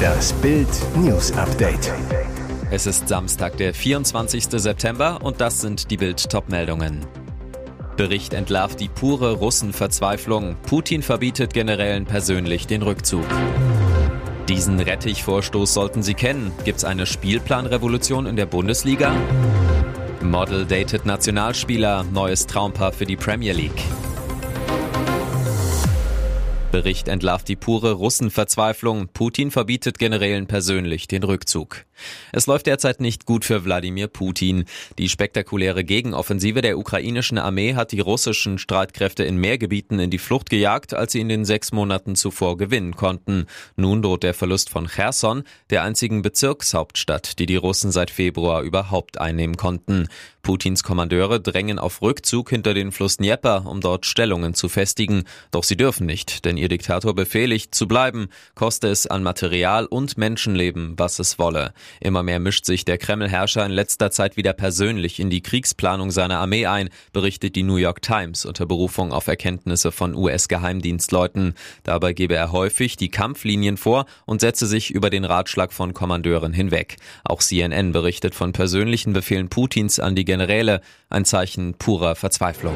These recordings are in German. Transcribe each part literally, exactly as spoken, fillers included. Das Bild-News-Update. Es ist Samstag, der vierundzwanzigste September, und das sind die Bild-Top-Meldungen. Bericht entlarvt die pure Russenverzweiflung. Putin verbietet Generälen persönlich den Rückzug. Diesen Rettig-Vorstoß sollten Sie kennen. Gibt's eine Spielplanrevolution in der Bundesliga? Model datet Nationalspieler, neues Traumpaar für die Premier League. Bericht entlarvt die pure Russenverzweiflung. Putin verbietet Generälen persönlich den Rückzug. Es läuft derzeit nicht gut für Wladimir Putin. Die spektakuläre Gegenoffensive der ukrainischen Armee hat die russischen Streitkräfte in mehr Gebieten in die Flucht gejagt, als sie in den sechs Monaten zuvor gewinnen konnten. Nun droht der Verlust von Cherson, der einzigen Bezirkshauptstadt, die die Russen seit Februar überhaupt einnehmen konnten. Putins Kommandeure drängen auf Rückzug hinter den Fluss Dnieper, um dort Stellungen zu festigen. Doch sie dürfen nicht, denn ihr Diktator befehligt, zu bleiben, koste es an Material und Menschenleben, was es wolle. Immer mehr mischt sich der Kreml-Herrscher in letzter Zeit wieder persönlich in die Kriegsplanung seiner Armee ein, berichtet die New York Times unter Berufung auf Erkenntnisse von U S-Geheimdienstleuten. Dabei gebe er häufig die Kampflinien vor und setze sich über den Ratschlag von Kommandeuren hinweg. Auch C N N berichtet von persönlichen Befehlen Putins an die Generäle, ein Zeichen purer Verzweiflung.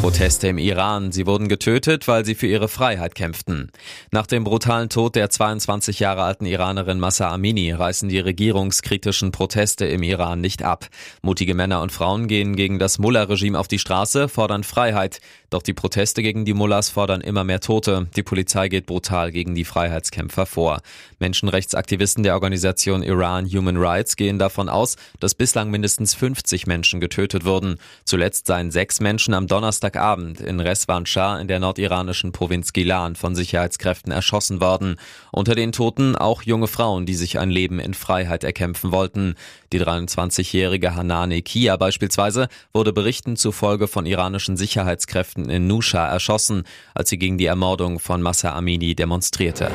Proteste im Iran. Sie wurden getötet, weil sie für ihre Freiheit kämpften. Nach dem brutalen Tod der zweiundzwanzig Jahre alten Iranerin Mahsa Amini reißen die regierungskritischen Proteste im Iran nicht ab. Mutige Männer und Frauen gehen gegen das Mullah-Regime auf die Straße, fordern Freiheit. Doch die Proteste gegen die Mullahs fordern immer mehr Tote. Die Polizei geht brutal gegen die Freiheitskämpfer vor. Menschenrechtsaktivisten der Organisation Iran Human Rights gehen davon aus, dass bislang mindestens fünfzig Menschen getötet wurden. Zuletzt seien sechs Menschen am Donnerstag Abend in Rezvanshahr in der nordiranischen Provinz Gilan von Sicherheitskräften erschossen worden. Unter den Toten auch junge Frauen, die sich ein Leben in Freiheit erkämpfen wollten. Die dreiundzwanzigjährige Hanane Kia beispielsweise wurde Berichten zufolge von iranischen Sicherheitskräften in Nusha erschossen, als sie gegen die Ermordung von Mahsa Amini demonstrierte.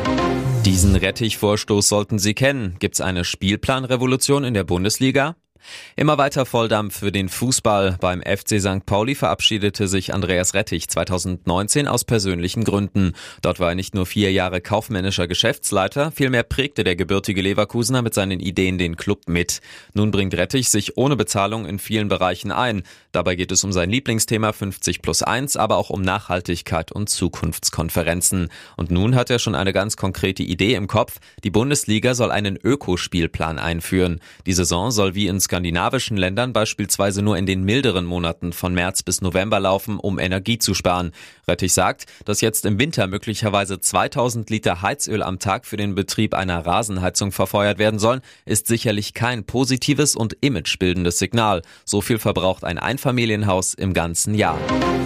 Diesen Rettig-Vorstoß sollten Sie kennen. Gibt's eine Spielplanrevolution in der Bundesliga? Immer weiter Volldampf für den Fußball. Beim F C Sankt Pauli verabschiedete sich Andreas Rettig zweitausendneunzehn aus persönlichen Gründen. Dort war er nicht nur vier Jahre kaufmännischer Geschäftsleiter, vielmehr prägte der gebürtige Leverkusener mit seinen Ideen den Club mit. Nun bringt Rettig sich ohne Bezahlung in vielen Bereichen ein. Dabei geht es um sein Lieblingsthema fünfzig plus eins, aber auch um Nachhaltigkeit und Zukunftskonferenzen. Und nun hat er schon eine ganz konkrete Idee im Kopf. Die Bundesliga soll einen Ökospielplan einführen. Die Saison soll wie in skandinavischen Ländern beispielsweise nur in den milderen Monaten von März bis November laufen, um Energie zu sparen. Rettig sagt, dass jetzt im Winter möglicherweise zweitausend Liter Heizöl am Tag für den Betrieb einer Rasenheizung verfeuert werden sollen, ist sicherlich kein positives und imagebildendes Signal. So viel verbraucht ein Einfamilienhaus im ganzen Jahr.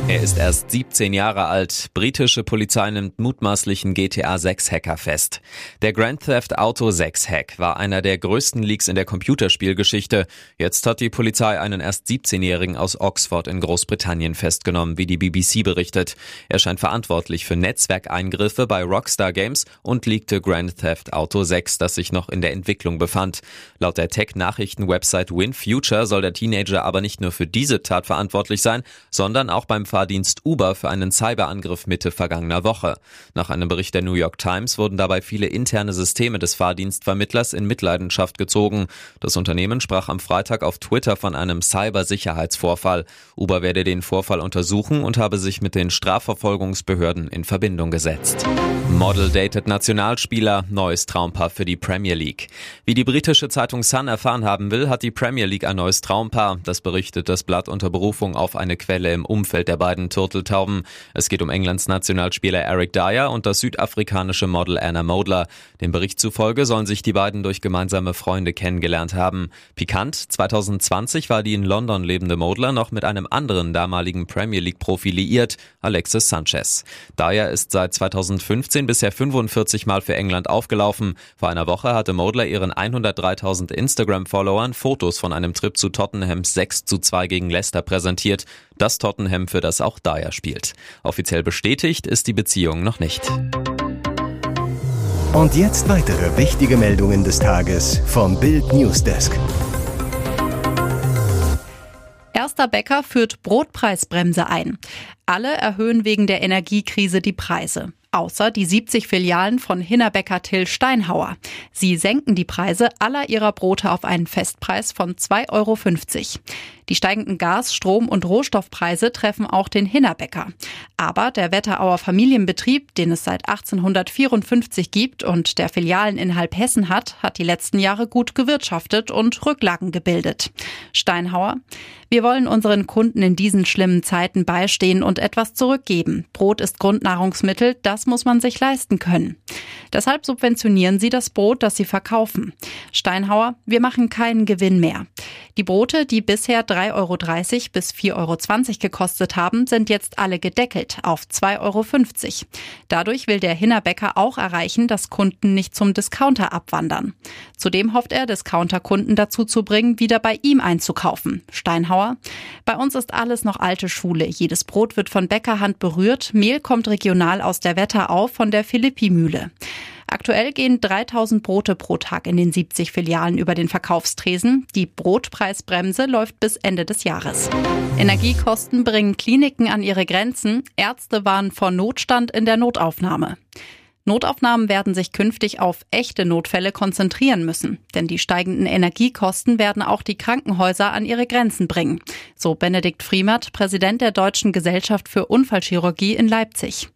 Er ist erst siebzehn Jahre alt. Britische Polizei nimmt mutmaßlichen G T A sechs Hacker fest. Der Grand Theft Auto sechs Hack war einer der größten Leaks in der Computerspielgeschichte. Jetzt hat die Polizei einen erst siebzehnjährigen aus Oxford in Großbritannien festgenommen, wie die B B C berichtet. Er scheint verantwortlich für Netzwerkeingriffe bei Rockstar Games und leakte Grand Theft Auto sechs, das sich noch in der Entwicklung befand. Laut der Tech-Nachrichten-Website WinFuture soll der Teenager aber nicht nur für diese Tat verantwortlich sein, sondern auch beim Fahrdienst Uber für einen Cyberangriff Mitte vergangener Woche. Nach einem Bericht der New York Times wurden dabei viele interne Systeme des Fahrdienstvermittlers in Mitleidenschaft gezogen. Das Unternehmen sprach am Freitag auf Twitter von einem Cybersicherheitsvorfall. Uber werde den Vorfall untersuchen und habe sich mit den Strafverfolgungsbehörden in Verbindung gesetzt. Model datet Nationalspieler, neues Traumpaar für die Premier League. Wie die britische Zeitung Sun erfahren haben will, hat die Premier League ein neues Traumpaar. Das berichtet das Blatt unter Berufung auf eine Quelle im Umfeld der beiden Turteltauben. Es geht um Englands Nationalspieler Eric Dier und das südafrikanische Model Anna Modler. Dem Bericht zufolge sollen sich die beiden durch gemeinsame Freunde kennengelernt haben. Pikant, zweitausendzwanzig war die in London lebende Modler noch mit einem anderen damaligen Premier League-Profi liiert, Alexis Sanchez. Dyer ist seit zweitausendfünfzehn bisher fünfundvierzig Mal für England aufgelaufen. Vor einer Woche hatte Modler ihren hundertdreitausend Instagram-Followern Fotos von einem Trip zu Tottenhams sechs zu zwei gegen Leicester präsentiert. Das Tottenham, für das auch Dyer spielt. Offiziell bestätigt ist die Beziehung noch nicht. Und jetzt weitere wichtige Meldungen des Tages vom Bild Newsdesk. Erster Bäcker führt Brotpreisbremse ein. Alle erhöhen wegen der Energiekrise die Preise. außer die siebzig Filialen von Hinnerbecker Till Steinhauer. Sie senken die Preise aller ihrer Brote auf einen Festpreis von zwei Euro fünfzig. Die steigenden Gas-, Strom- und Rohstoffpreise treffen auch den Hinnerbecker. Aber der Wetterauer Familienbetrieb, den es seit achtzehnhundertvierundfünfzig gibt und der Filialen in Halbhessen hat, hat die letzten Jahre gut gewirtschaftet und Rücklagen gebildet. Steinhauer: Wir wollen unseren Kunden in diesen schlimmen Zeiten beistehen und etwas zurückgeben. Brot ist Grundnahrungsmittel, das muss man sich leisten können. Deshalb subventionieren sie das Brot, das sie verkaufen. Steinhauer: Wir machen keinen Gewinn mehr. Die Brote, die bisher drei Euro dreißig bis vier Euro zwanzig gekostet haben, sind jetzt alle gedeckelt auf zwei Euro fünfzig. Dadurch will der Hinnerbecker auch erreichen, dass Kunden nicht zum Discounter abwandern. Zudem hofft er, Discounter-Kunden dazu zu bringen, wieder bei ihm einzukaufen. Steinhauer: Bei uns ist alles noch alte Schule. Jedes Brot wird von Bäckerhand berührt. Mehl kommt regional aus der Wetterau von der Philippi-Mühle. Aktuell gehen dreitausend Brote pro Tag in den siebzig Filialen über den Verkaufstresen. Die Brotpreisbremse läuft bis Ende des Jahres. Energiekosten bringen Kliniken an ihre Grenzen. Ärzte warnen vor Notstand in der Notaufnahme. Notaufnahmen werden sich künftig auf echte Notfälle konzentrieren müssen. Denn die steigenden Energiekosten werden auch die Krankenhäuser an ihre Grenzen bringen. So Benedikt Friemert, Präsident der Deutschen Gesellschaft für Unfallchirurgie in Leipzig.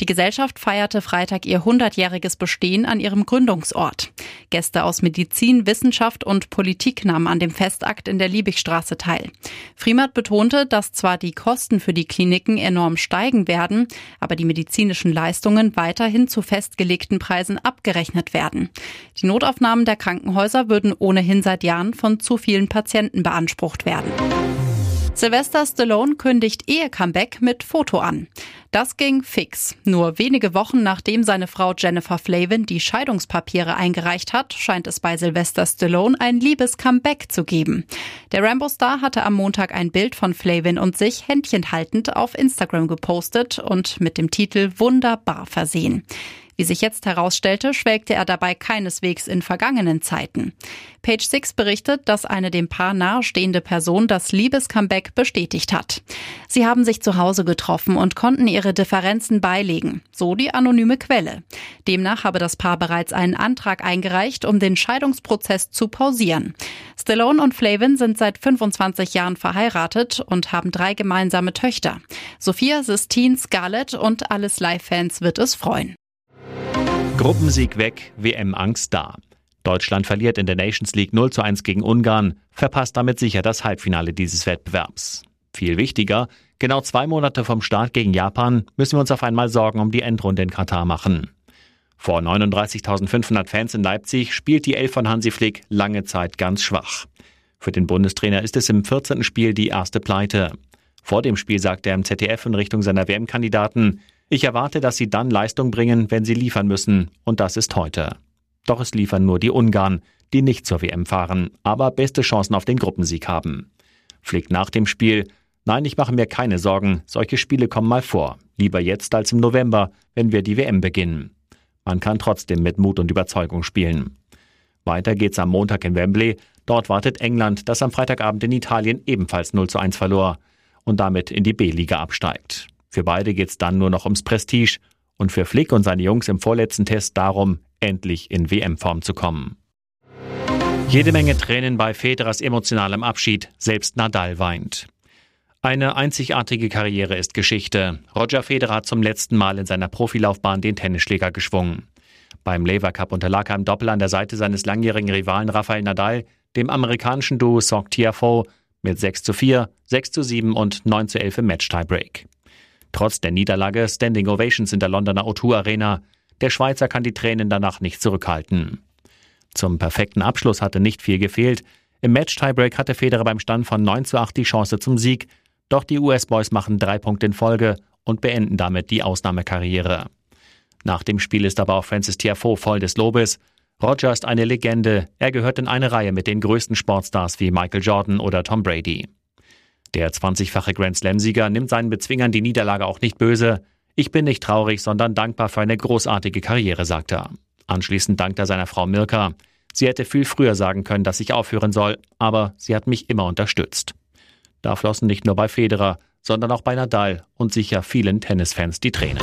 Die Gesellschaft feierte Freitag ihr hundertjähriges Bestehen an ihrem Gründungsort. Gäste aus Medizin, Wissenschaft und Politik nahmen an dem Festakt in der Liebigstraße teil. Friemert betonte, dass zwar die Kosten für die Kliniken enorm steigen werden, aber die medizinischen Leistungen weiterhin zu festgelegten Preisen abgerechnet werden. Die Notaufnahmen der Krankenhäuser würden ohnehin seit Jahren von zu vielen Patienten beansprucht werden. Sylvester Stallone kündigt Ehe-Comeback mit Foto an. Das ging fix. Nur wenige Wochen nachdem seine Frau Jennifer Flavin die Scheidungspapiere eingereicht hat, scheint es bei Sylvester Stallone ein Liebes-Comeback zu geben. Der Rambo-Star hatte am Montag ein Bild von Flavin und sich händchenhaltend auf Instagram gepostet und mit dem Titel „Wunderbar" versehen. Wie sich jetzt herausstellte, schwelgte er dabei keineswegs in vergangenen Zeiten. Page Six berichtet, dass eine dem Paar nahestehende Person das Liebes-Comeback bestätigt hat. Sie haben sich zu Hause getroffen und konnten ihre Differenzen beilegen, so die anonyme Quelle. Demnach habe das Paar bereits einen Antrag eingereicht, um den Scheidungsprozess zu pausieren. Stallone und Flavin sind seit fünfundzwanzig Jahren verheiratet und haben drei gemeinsame Töchter. Sophia, Sistine, Scarlett und alles Live-Fans wird es freuen. Gruppensieg weg, W M-Angst da. Deutschland verliert in der Nations League null zu eins gegen Ungarn, verpasst damit sicher das Halbfinale dieses Wettbewerbs. Viel wichtiger, genau zwei Monate vom Start gegen Japan müssen wir uns auf einmal Sorgen um die Endrunde in Katar machen. Vor neununddreißigtausendfünfhundert Fans in Leipzig spielt die Elf von Hansi Flick lange Zeit ganz schwach. Für den Bundestrainer ist es im vierzehnten Spiel die erste Pleite. Vor dem Spiel sagte er im Z D F in Richtung seiner W M-Kandidaten: Ich erwarte, dass sie dann Leistung bringen, wenn sie liefern müssen. Und das ist heute. Doch es liefern nur die Ungarn, die nicht zur W M fahren, aber beste Chancen auf den Gruppensieg haben. Flick nach dem Spiel: Nein, ich mache mir keine Sorgen. Solche Spiele kommen mal vor. Lieber jetzt als im November, wenn wir die W M beginnen. Man kann trotzdem mit Mut und Überzeugung spielen. Weiter geht's am Montag in Wembley. Dort wartet England, das am Freitagabend in Italien ebenfalls null zu eins verlor und damit in die B-Liga absteigt. Für beide geht's dann nur noch ums Prestige und für Flick und seine Jungs im vorletzten Test darum, endlich in W M-Form zu kommen. Jede Menge Tränen bei Federers emotionalem Abschied, selbst Nadal weint. Eine einzigartige Karriere ist Geschichte. Roger Federer hat zum letzten Mal in seiner Profilaufbahn den Tennisschläger geschwungen. Beim Lever Cup unterlag er im Doppel an der Seite seines langjährigen Rivalen Rafael Nadal, dem amerikanischen Duo Sorg-Tiafoe, mit sechs zu vier, sechs zu sieben und neun zu elf im Match-Tiebreak. Trotz der Niederlage Standing Ovations in der Londoner O zwei Arena. Der Schweizer kann die Tränen danach nicht zurückhalten. Zum perfekten Abschluss hatte nicht viel gefehlt. Im Match-Tiebreak hatte Federer beim Stand von neun zu acht die Chance zum Sieg. Doch die U S-Boys machen drei Punkte in Folge und beenden damit die Ausnahmekarriere. Nach dem Spiel ist aber auch Francis Tiafoe voll des Lobes. Roger ist eine Legende. Er gehört in eine Reihe mit den größten Sportstars wie Michael Jordan oder Tom Brady. Der zwanzigfache Grand-Slam-Sieger nimmt seinen Bezwingern die Niederlage auch nicht böse. Ich bin nicht traurig, sondern dankbar für eine großartige Karriere, sagt er. Anschließend dankt er seiner Frau Mirka. Sie hätte viel früher sagen können, dass ich aufhören soll, aber sie hat mich immer unterstützt. Da flossen nicht nur bei Federer, sondern auch bei Nadal und sicher vielen Tennisfans die Tränen.